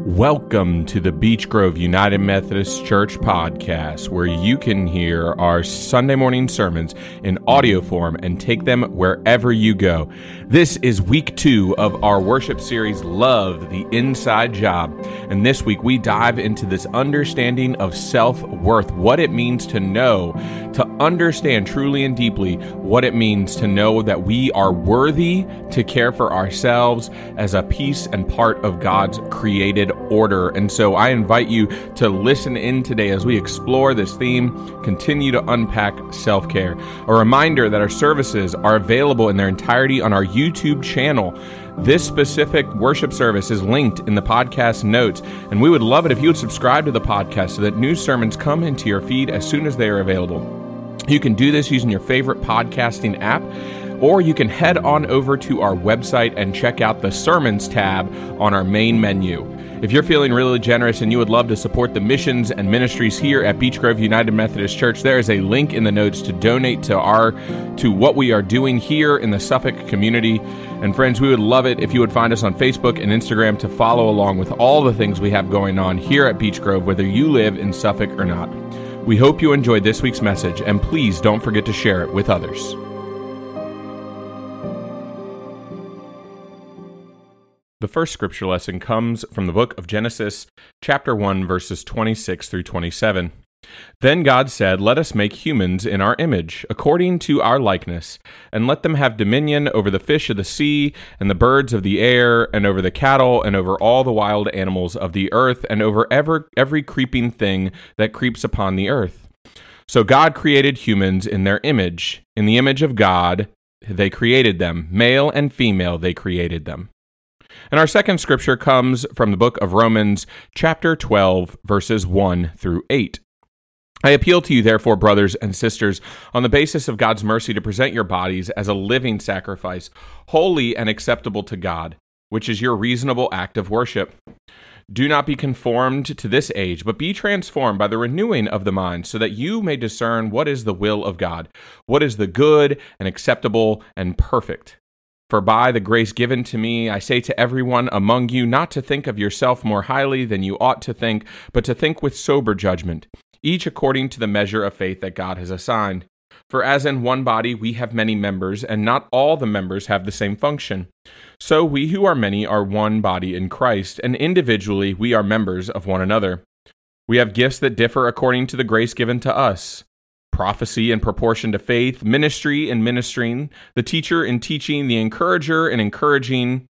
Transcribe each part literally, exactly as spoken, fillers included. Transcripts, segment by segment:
Welcome to the Beech Grove United Methodist Church podcast, where you can hear our Sunday morning sermons in audio form and take them wherever you go. This is week two of our worship series, Love the Inside Job. And this week we dive into this understanding of self-worth, what it means to know, to understand truly and deeply what it means to know that we are worthy to care for ourselves as a piece and part of God's created order. And so I invite you to listen in today as we explore this theme, continue to unpack self-care. A reminder that our services are available in their entirety on our YouTube channel. This specific worship service is linked in the podcast notes, and we would love it if you would subscribe to the podcast so that new sermons come into your feed as soon as they are available. You can do this using your favorite podcasting app, or you can head on over to our website and check out the Sermons tab on our main menu. If you're feeling really generous and you would love to support the missions and ministries here at Beech Grove United Methodist Church, there is a link in the notes to donate to our to what we are doing here in the Suffolk community. And friends, we would love it if you would find us on Facebook and Instagram to follow along with all the things we have going on here at Beech Grove, whether you live in Suffolk or not. We hope you enjoyed this week's message, and please don't forget to share it with others. The first scripture lesson comes from the book of Genesis, chapter one, verses twenty-six through twenty-seven. Then God said, "Let us make humans in our image, according to our likeness, and let them have dominion over the fish of the sea, and the birds of the air, and over the cattle, and over all the wild animals of the earth, and over every, every creeping thing that creeps upon the earth." So God created humans in their image. In the image of God, they created them. Male and female, they created them. And our second scripture comes from the book of Romans, chapter twelve, verses one through eight. "I appeal to you, therefore, brothers and sisters, on the basis of God's mercy, to present your bodies as a living sacrifice, holy and acceptable to God, which is your reasonable act of worship. Do not be conformed to this age, but be transformed by the renewing of the mind, so that you may discern what is the will of God, what is the good and acceptable and perfect. For by the grace given to me, I say to everyone among you not to think of yourself more highly than you ought to think, but to think with sober judgment, each according to the measure of faith that God has assigned. For as in one body we have many members, and not all the members have the same function. So we who are many are one body in Christ, and individually we are members of one another. We have gifts that differ according to the grace given to us. Prophecy in proportion to faith, ministry in ministering, the teacher in teaching, the encourager in encouraging,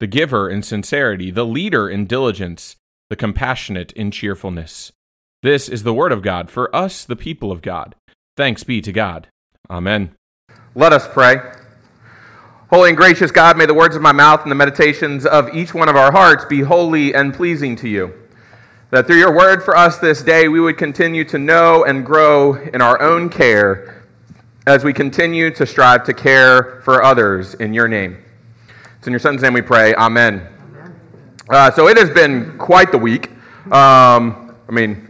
the giver in sincerity, the leader in diligence, the compassionate in cheerfulness. This is the word of God for us, the people of God. Thanks be to God. Amen." Let us pray. Holy and gracious God, may the words of my mouth and the meditations of each one of our hearts be holy and pleasing to you. That through your word for us this day, we would continue to know and grow in our own care as we continue to strive to care for others in your name. It's in your Son's name we pray. Amen. Uh, so it has been quite the week. Um, I mean,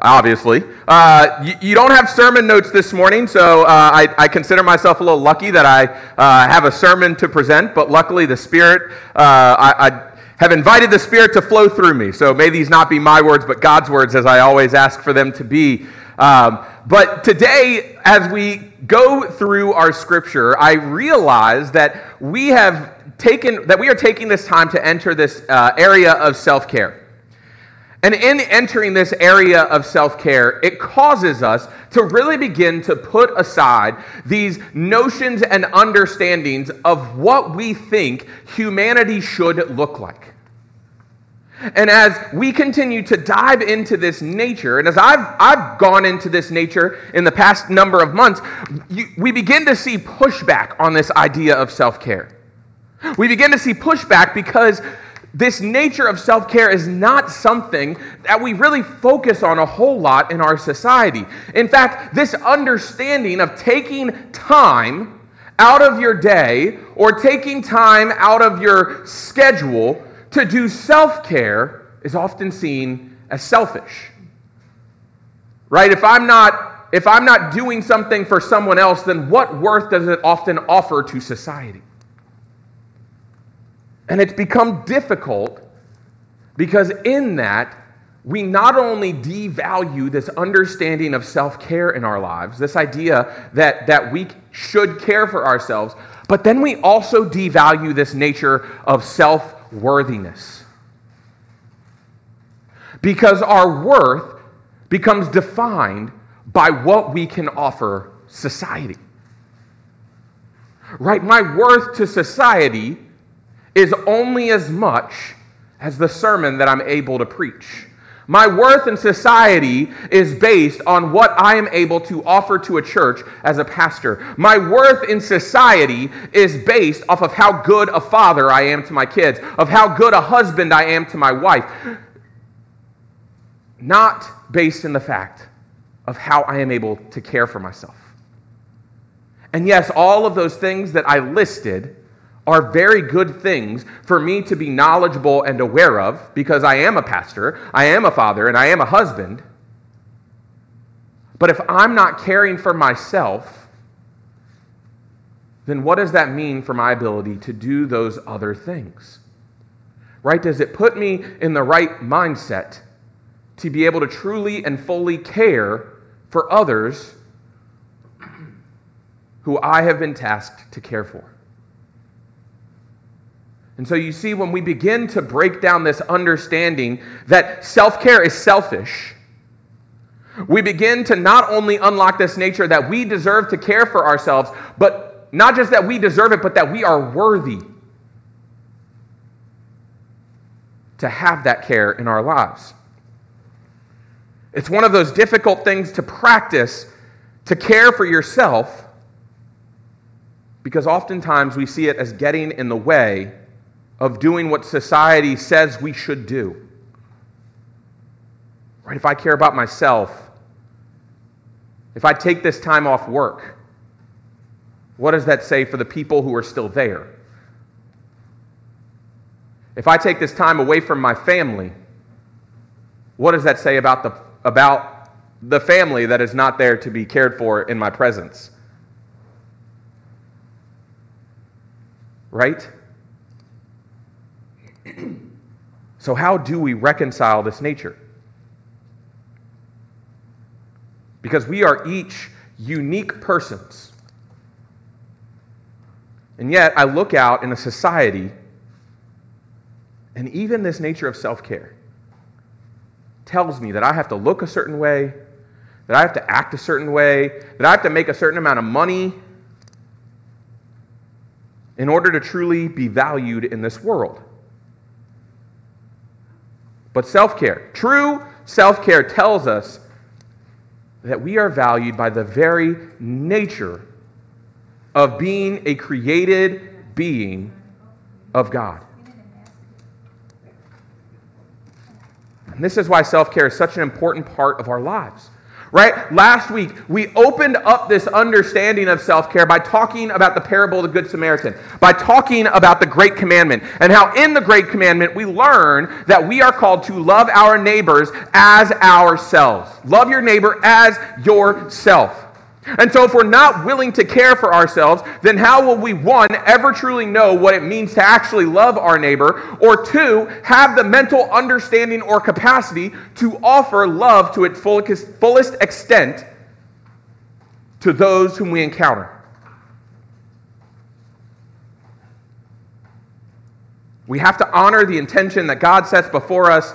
obviously. Uh, you, you don't have sermon notes this morning, so uh, I, I consider myself a little lucky that I uh, have a sermon to present, but luckily the Spirit, uh, I... I have invited the Spirit to flow through me. So may these not be my words, but God's words, as I always ask for them to be. Um, but today, as we go through our scripture, I realize that we have taken, that we are taking this time to enter this uh, area of self-care. And in entering this area of self-care, it causes us to really begin to put aside these notions and understandings of what we think humanity should look like. And as we continue to dive into this nature, and as I've, I've gone into this nature in the past number of months, you, we begin to see pushback on this idea of self-care. We begin to see pushback because this nature of self-care is not something that we really focus on a whole lot in our society. In fact, this understanding of taking time out of your day or taking time out of your schedule to do self-care is often seen as selfish. Right? If I'm not, if I'm not doing something for someone else, then what worth does it often offer to society? And it's become difficult Because in that, we not only devalue this understanding of self-care in our lives, this idea that, that we should care for ourselves, but then we also devalue this nature of self-worthiness. Because our worth becomes defined by what we can offer society. Right? My worth to society is only as much as the sermon that I'm able to preach. My worth in society is based on what I am able to offer to a church as a pastor. My worth in society is based off of how good a father I am to my kids, of how good a husband I am to my wife. Not based in the fact of how I am able to care for myself. And yes, all of those things that I listed are very good things for me to be knowledgeable and aware of, because I am a pastor, I am a father, and I am a husband. But if I'm not caring for myself, then what does that mean for my ability to do those other things? Right? Does it put me in the right mindset to be able to truly and fully care for others who I have been tasked to care for? And so you see, when we begin to break down this understanding that self-care is selfish, we begin to not only unlock this nature that we deserve to care for ourselves, but not just that we deserve it, but that we are worthy to have that care in our lives. It's one of those difficult things to practice, to care for yourself, because oftentimes we see it as getting in the way of doing what society says we should do. Right? If I care about myself, if I take this time off work, what does that say for the people who are still there? If I take this time away from my family, what does that say about the about the family that is not there to be cared for in my presence? Right? So how do we reconcile this nature? Because we are each unique persons. And yet I look out in a society, and even this nature of self-care tells me that I have to look a certain way, that I have to act a certain way, that I have to make a certain amount of money in order to truly be valued in this world. But self-care, true self-care, tells us that we are valued by the very nature of being a created being of God. And this is why self-care is such an important part of our lives. Right? Last week, we opened up this understanding of self-care by talking about the parable of the Good Samaritan, by talking about the Great Commandment, and how in the Great Commandment, we learn that we are called to love our neighbors as ourselves. Love your neighbor as yourself. And so if we're not willing to care for ourselves, then how will we, one, ever truly know what it means to actually love our neighbor, or two, have the mental understanding or capacity to offer love to its fullest extent to those whom we encounter? We have to honor the intention that God sets before us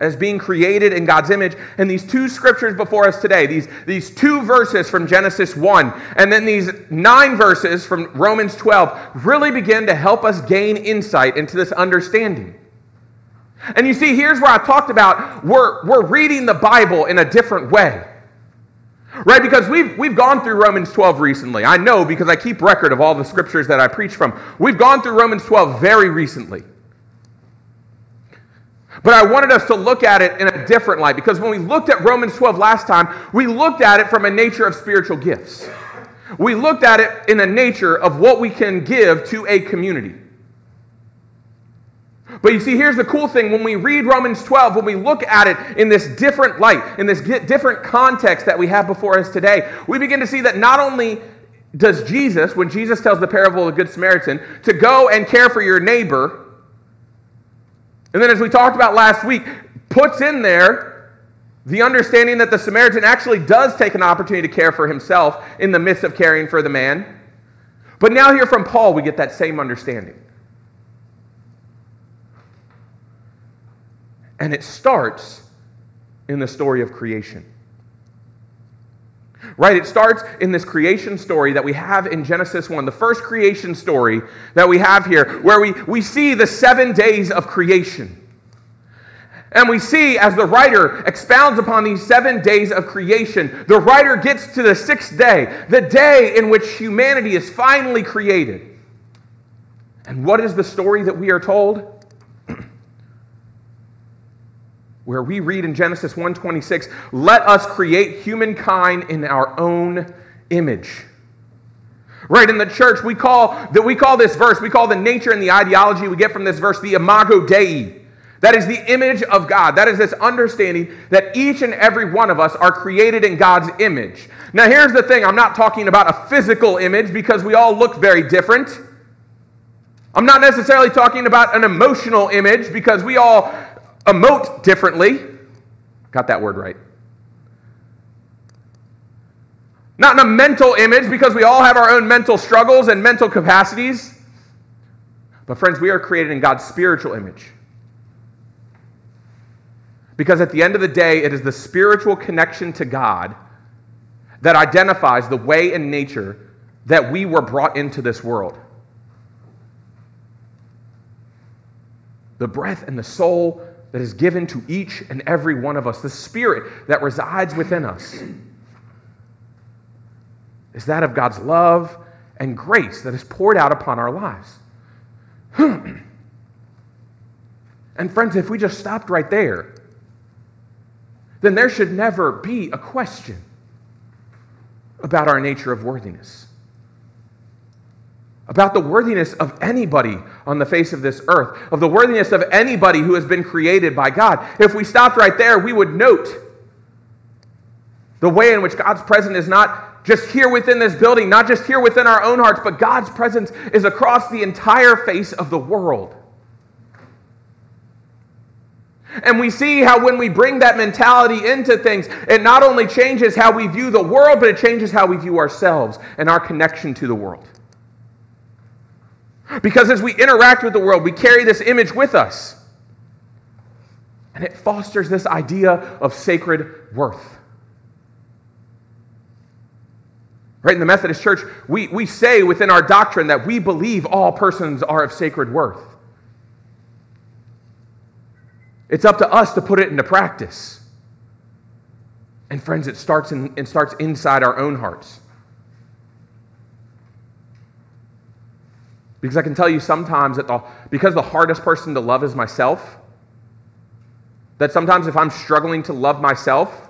as being created in God's image. And these two scriptures before us today, these, these two verses from Genesis one, and then these nine verses from Romans twelve, really begin to help us gain insight into this understanding. And you see, here's where I talked about we're, we're reading the Bible in a different way. Right? Because we've, we've gone through Romans twelve recently. I know, because I keep record of all the scriptures that I preach from. We've gone through Romans twelve very recently. But I wanted us to look at it in a different light, because when we looked at Romans twelve last time, we looked at it from a nature of spiritual gifts. We looked at it in a nature of what we can give to a community. But you see, here's the cool thing. When we read Romans twelve, when we look at it in this different light, in this different context that we have before us today, we begin to see that not only does Jesus, when Jesus tells the parable of the Good Samaritan, to go and care for your neighbor, And then, as we talked about last week, puts in there the understanding that the Samaritan actually does take an opportunity to care for himself in the midst of caring for the man. But now here from Paul, we get that same understanding. And it starts in the story of creation. Right, it starts in this creation story that we have in Genesis one, the first creation story that we have here, where we, we see the seven days of creation. And we see, as the writer expounds upon these seven days of creation, the writer gets to the sixth day, the day in which humanity is finally created. And what is the story that we are told? Where we read in Genesis one twenty-six, let us create humankind in our own image. Right, in the church, we call that we call this verse, we call the nature and the ideology we get from this verse the imago dei. That is the image of God. That is this understanding that each and every one of us are created in God's image. Now here's the thing, I'm not talking about a physical image because we all look very different. I'm not necessarily talking about an emotional image because we all emote differently. Got that word right. Not in a mental image, because we all have our own mental struggles and mental capacities. But friends, we are created in God's spiritual image. Because at the end of the day, it is the spiritual connection to God that identifies the way and nature that we were brought into this world. The breath and the soul that is given to each and every one of us, the spirit that resides within us, is that of God's love and grace that is poured out upon our lives. And friends, if we just stopped right there, then there should never be a question about our nature of worthiness, about the worthiness of anybody on the face of this earth, of the worthiness of anybody who has been created by God. If we stopped right there, we would note the way in which God's presence is not just here within this building, not just here within our own hearts, but God's presence is across the entire face of the world. And we see how when we bring that mentality into things, it not only changes how we view the world, but it changes how we view ourselves and our connection to the world. Because as we interact with the world, we carry this image with us. And it fosters this idea of sacred worth. Right, in the Methodist Church, we, we say within our doctrine that we believe all persons are of sacred worth. It's up to us to put it into practice. And friends, it starts in, it starts inside our own hearts. Because I can tell you sometimes that the, because the hardest person to love is myself, that sometimes if I'm struggling to love myself,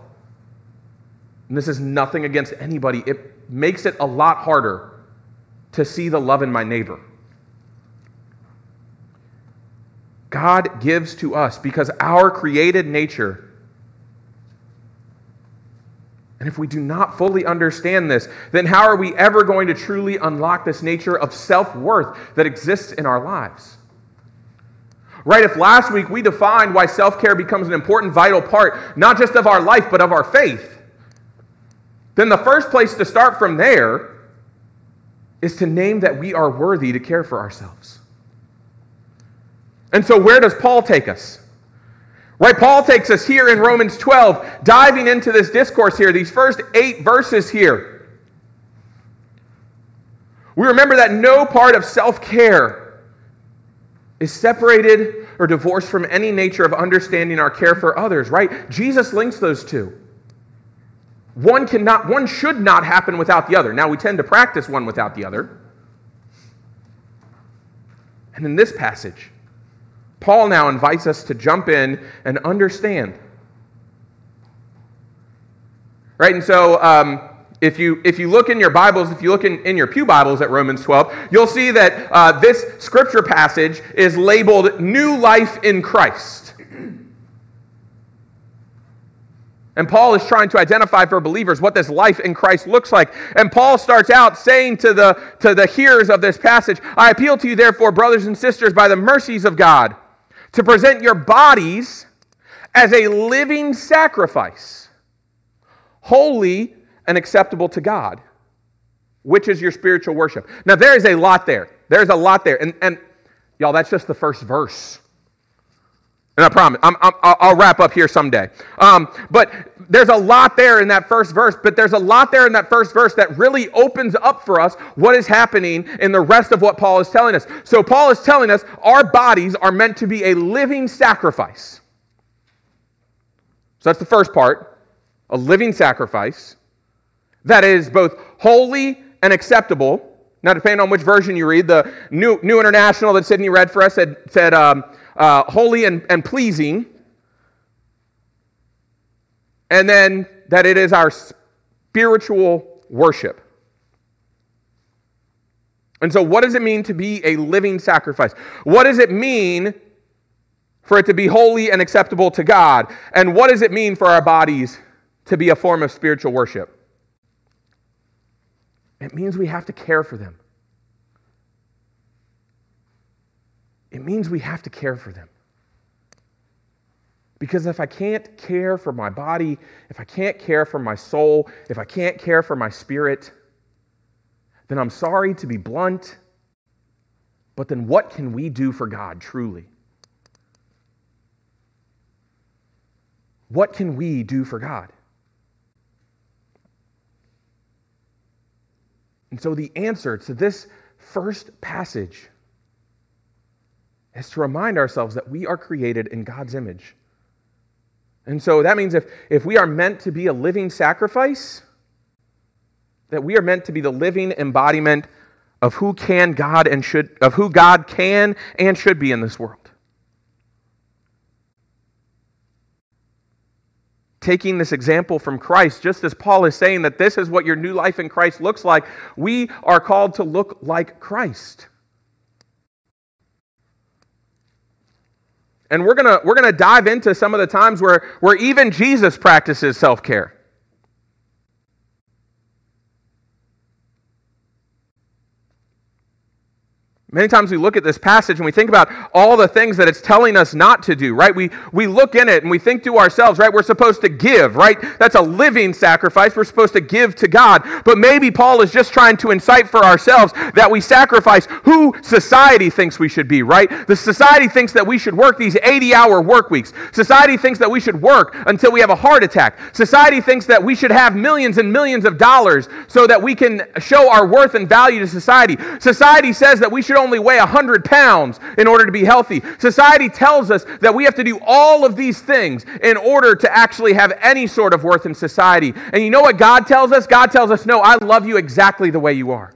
and this is nothing against anybody, it makes it a lot harder to see the love in my neighbor. God gives to us because our created nature, and if we do not fully understand this, then how are we ever going to truly unlock this nature of self-worth that exists in our lives? Right, if last week we defined why self-care becomes an important, vital part, not just of our life, but of our faith, then the first place to start from there is to name that we are worthy to care for ourselves. And so where does Paul take us? Right, Paul takes us here in Romans twelve, diving into this discourse here, these first eight verses here. We remember that no part of self-care is separated or divorced from any nature of understanding our care for others, right? Jesus links those two. One cannot, one should not happen without the other. Now, we tend to practice one without the other. And in this passage, Paul now invites us to jump in and understand. Right, and so um, if you if you look in your Bibles, if you look in, in your pew Bibles at Romans twelve, you'll see that uh, this scripture passage is labeled New Life in Christ. And Paul is trying to identify for believers what this life in Christ looks like. And Paul starts out saying to the, to the hearers of this passage, I appeal to you, therefore, brothers and sisters, by the mercies of God, to present your bodies as a living sacrifice, holy and acceptable to God, which is your spiritual worship. Now, there is a lot there. There's a lot there. And, and y'all, that's just the first verse. And I promise, I'm, I'm, I'll wrap up here someday. Um, but there's a lot there in that first verse, but there's a lot there in that first verse that really opens up for us what is happening in the rest of what Paul is telling us. So Paul is telling us our bodies are meant to be a living sacrifice. So that's the first part, a living sacrifice that is both holy and acceptable. Now, depending on which version you read, the New, New International that Sydney read for us said, said um, uh, holy and, and pleasing. And then that it is our spiritual worship. And so what does it mean to be a living sacrifice? What does it mean for it to be holy and acceptable to God? And what does it mean for our bodies to be a form of spiritual worship? It means we have to care for them. It means we have to care for them. Because if I can't care for my body, if I can't care for my soul, if I can't care for my spirit, then I'm sorry to be blunt, but then what can we do for God truly? What can we do for God? And so the answer to this first passage is to remind ourselves that we are created in God's image. And so that means if, if we are meant to be a living sacrifice, that we are meant to be the living embodiment of who can God and should of who God can and should be in this world. Taking this example from Christ, just as Paul is saying that this is what your new life in Christ looks like, we are called to look like Christ. And we're gonna we're gonna dive into some of the times where, where even Jesus practices self-care. Many times we look at this passage and we think about all the things that it's telling us not to do, right? We we look in it and we think to ourselves, right? We're supposed to give, right? That's a living sacrifice. We're supposed to give to God. But maybe Paul is just trying to incite for ourselves that we sacrifice who society thinks we should be, right? The society thinks that we should work these eighty-hour work weeks. Society thinks that we should work until we have a heart attack. Society thinks that we should have millions and millions of dollars so that we can show our worth and value to society. Society says that we should only weigh one hundred pounds in order to be healthy. Society tells us that we have to do all of these things in order to actually have any sort of worth in society. And you know what God tells us? God tells us, no, I love you exactly the way you are.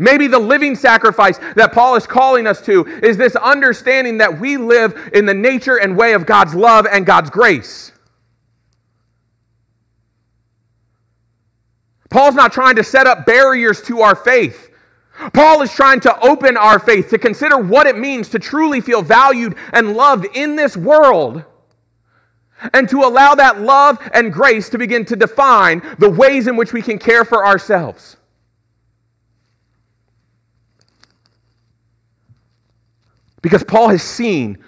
Maybe the living sacrifice that Paul is calling us to is this understanding that we live in the nature and way of God's love and God's grace. Paul's not trying to set up barriers to our faith. Paul is trying to open our faith, to consider what it means to truly feel valued and loved in this world, and to allow that love and grace to begin to define the ways in which we can care for ourselves. Because Paul has seen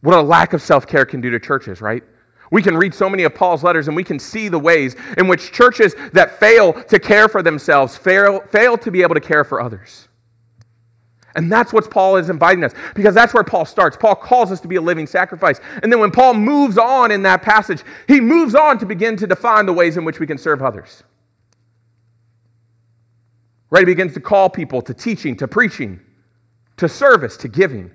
what a lack of self-care can do to churches, right? We can read so many of Paul's letters and we can see the ways in which churches that fail to care for themselves fail, fail to be able to care for others. And that's what Paul is inviting us, because that's where Paul starts. Paul calls us to be a living sacrifice. And then when Paul moves on in that passage, he moves on to begin to define the ways in which we can serve others. Right? He begins to call people to teaching, to preaching, to service, to giving.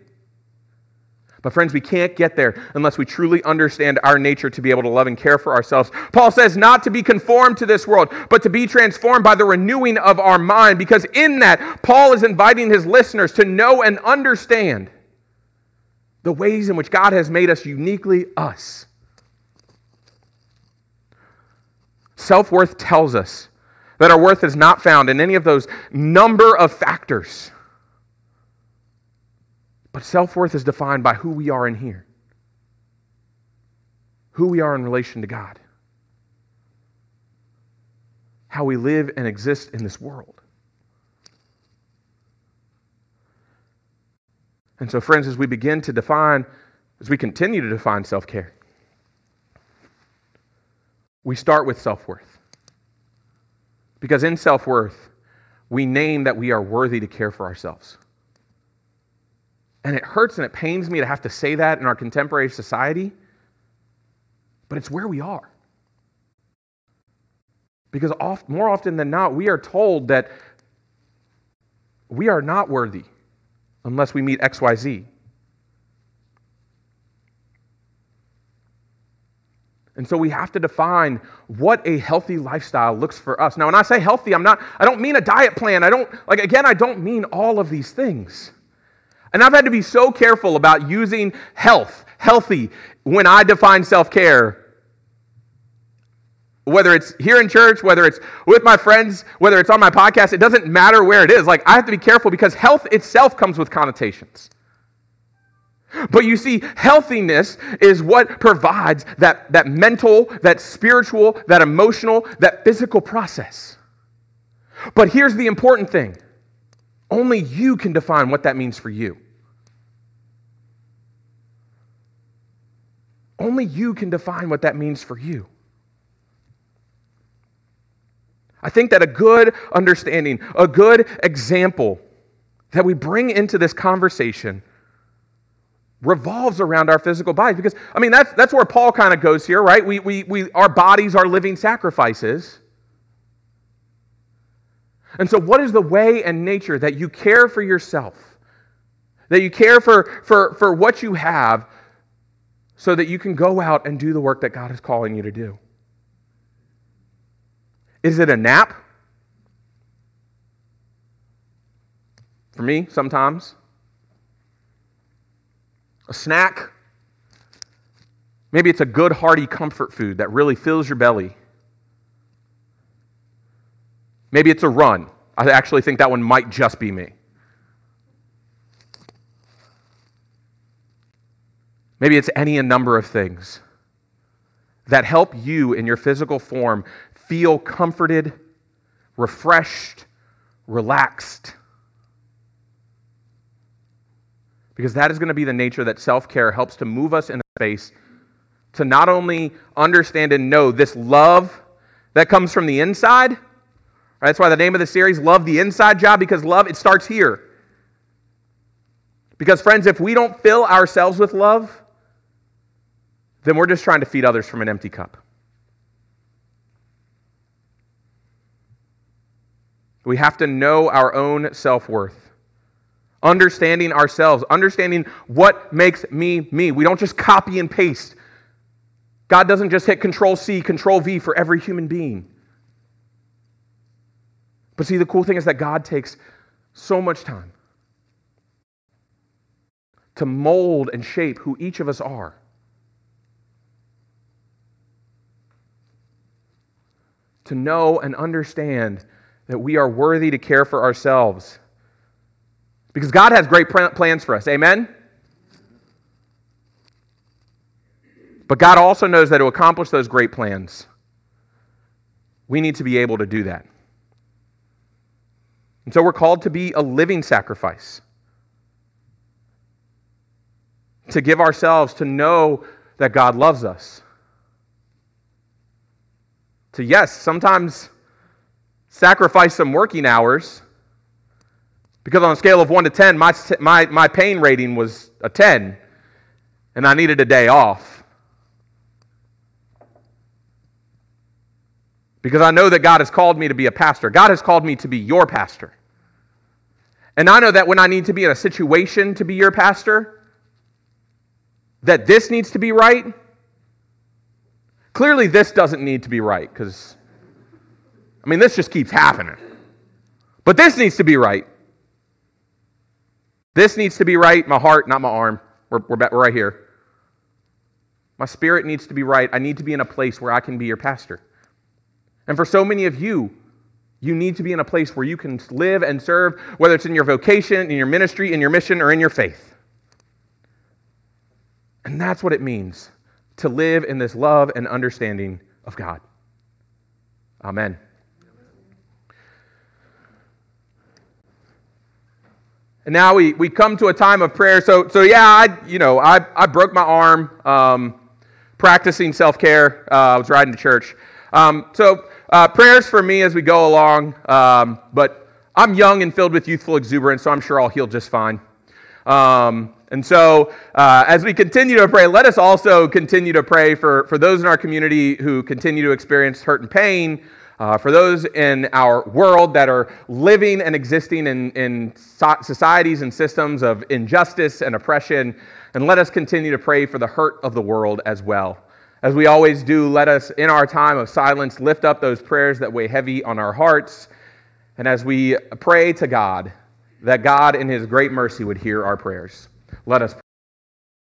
But friends, we can't get there unless we truly understand our nature to be able to love and care for ourselves. Paul says not to be conformed to this world, but to be transformed by the renewing of our mind. Because in that, Paul is inviting his listeners to know and understand the ways in which God has made us uniquely us. Self-worth tells us that our worth is not found in any of those number of factors. But self-worth is defined by who we are in here, who we are in relation to God, how we live and exist in this world. And so, friends, as we begin to define, as we continue to define self-care, we start with self-worth. Because in self-worth, we name that we are worthy to care for ourselves. And it hurts and it pains me to have to say that in our contemporary society, but it's where we are. Because oft, more often than not, we are told that we are not worthy unless we meet X Y Z. And so we have to define what a healthy lifestyle looks for us. Now, when I say healthy, I'm not, I don't mean a diet plan. I don't, like, again, I don't mean all of these things. And I've had to be so careful about using health, healthy, when I define self-care. Whether it's here in church, whether it's with my friends, whether it's on my podcast, it doesn't matter where it is. Like, I have to be careful because health itself comes with connotations. But you see, healthiness is what provides that, that mental, that spiritual, that emotional, that physical process. But here's the important thing. Only you can define what that means for you. Only you can define what that means for you. I think that a good understanding, a good example that we bring into this conversation revolves around our physical bodies. Because, I mean, that's that's where Paul kind of goes here, right? We we we our bodies are living sacrifices. And so what is the way and nature that you care for yourself, that you care for, for, for what you have so that you can go out and do the work that God is calling you to do? Is it a nap? For me, sometimes. A snack. Maybe it's a good, hearty comfort food that really fills your belly. Maybe it's a run. I actually think that one might just be me. Maybe it's any a number of things that help you in your physical form feel comforted, refreshed, relaxed. Because that is going to be the nature that self-care helps to move us in a space to not only understand and know this love that comes from the inside. Right? That's why the name of the series, Love the Inside Job, because love, it starts here. Because friends, if we don't fill ourselves with love, then we're just trying to feed others from an empty cup. We have to know our own self-worth. Understanding ourselves, understanding what makes me, me. We don't just copy and paste. God doesn't just hit Control C, Control V for every human being. But see, the cool thing is that God takes so much time to mold and shape who each of us are. To know and understand that we are worthy to care for ourselves. Because God has great plans for us, amen? But God also knows that to accomplish those great plans, we need to be able to do that. And so we're called to be a living sacrifice. To give ourselves, to know that God loves us. To, yes, sometimes sacrifice some working hours. Because on a scale of one to ten, my, my, my pain rating was a ten, and I needed a day off. Because I know that God has called me to be a pastor. God has called me to be your pastor. And I know that when I need to be in a situation to be your pastor, that this needs to be right. Clearly this doesn't need to be right, because, I mean, this just keeps happening. But this needs to be right. This needs to be right, my heart, not my arm. We're, we're, back, we're right here. My spirit needs to be right. I need to be in a place where I can be your pastor. And for so many of you, you need to be in a place where you can live and serve, whether it's in your vocation, in your ministry, in your mission, or in your faith. And that's what it means to live in this love and understanding of God. Amen. And now we, we come to a time of prayer. So so yeah, I you know I I broke my arm um, practicing self-care. Uh, I was riding to church. Um, so uh, prayers for me as we go along. Um, but I'm young and filled with youthful exuberance, so I'm sure I'll heal just fine. Um, and so uh, as we continue to pray, let us also continue to pray for for those in our community who continue to experience hurt and pain. Uh, for those in our world that are living and existing in, in so- societies and systems of injustice and oppression, and let us continue to pray for the hurt of the world as well. As we always do, let us, in our time of silence, lift up those prayers that weigh heavy on our hearts, and as we pray to God, that God in His great mercy would hear our prayers. Let us pray.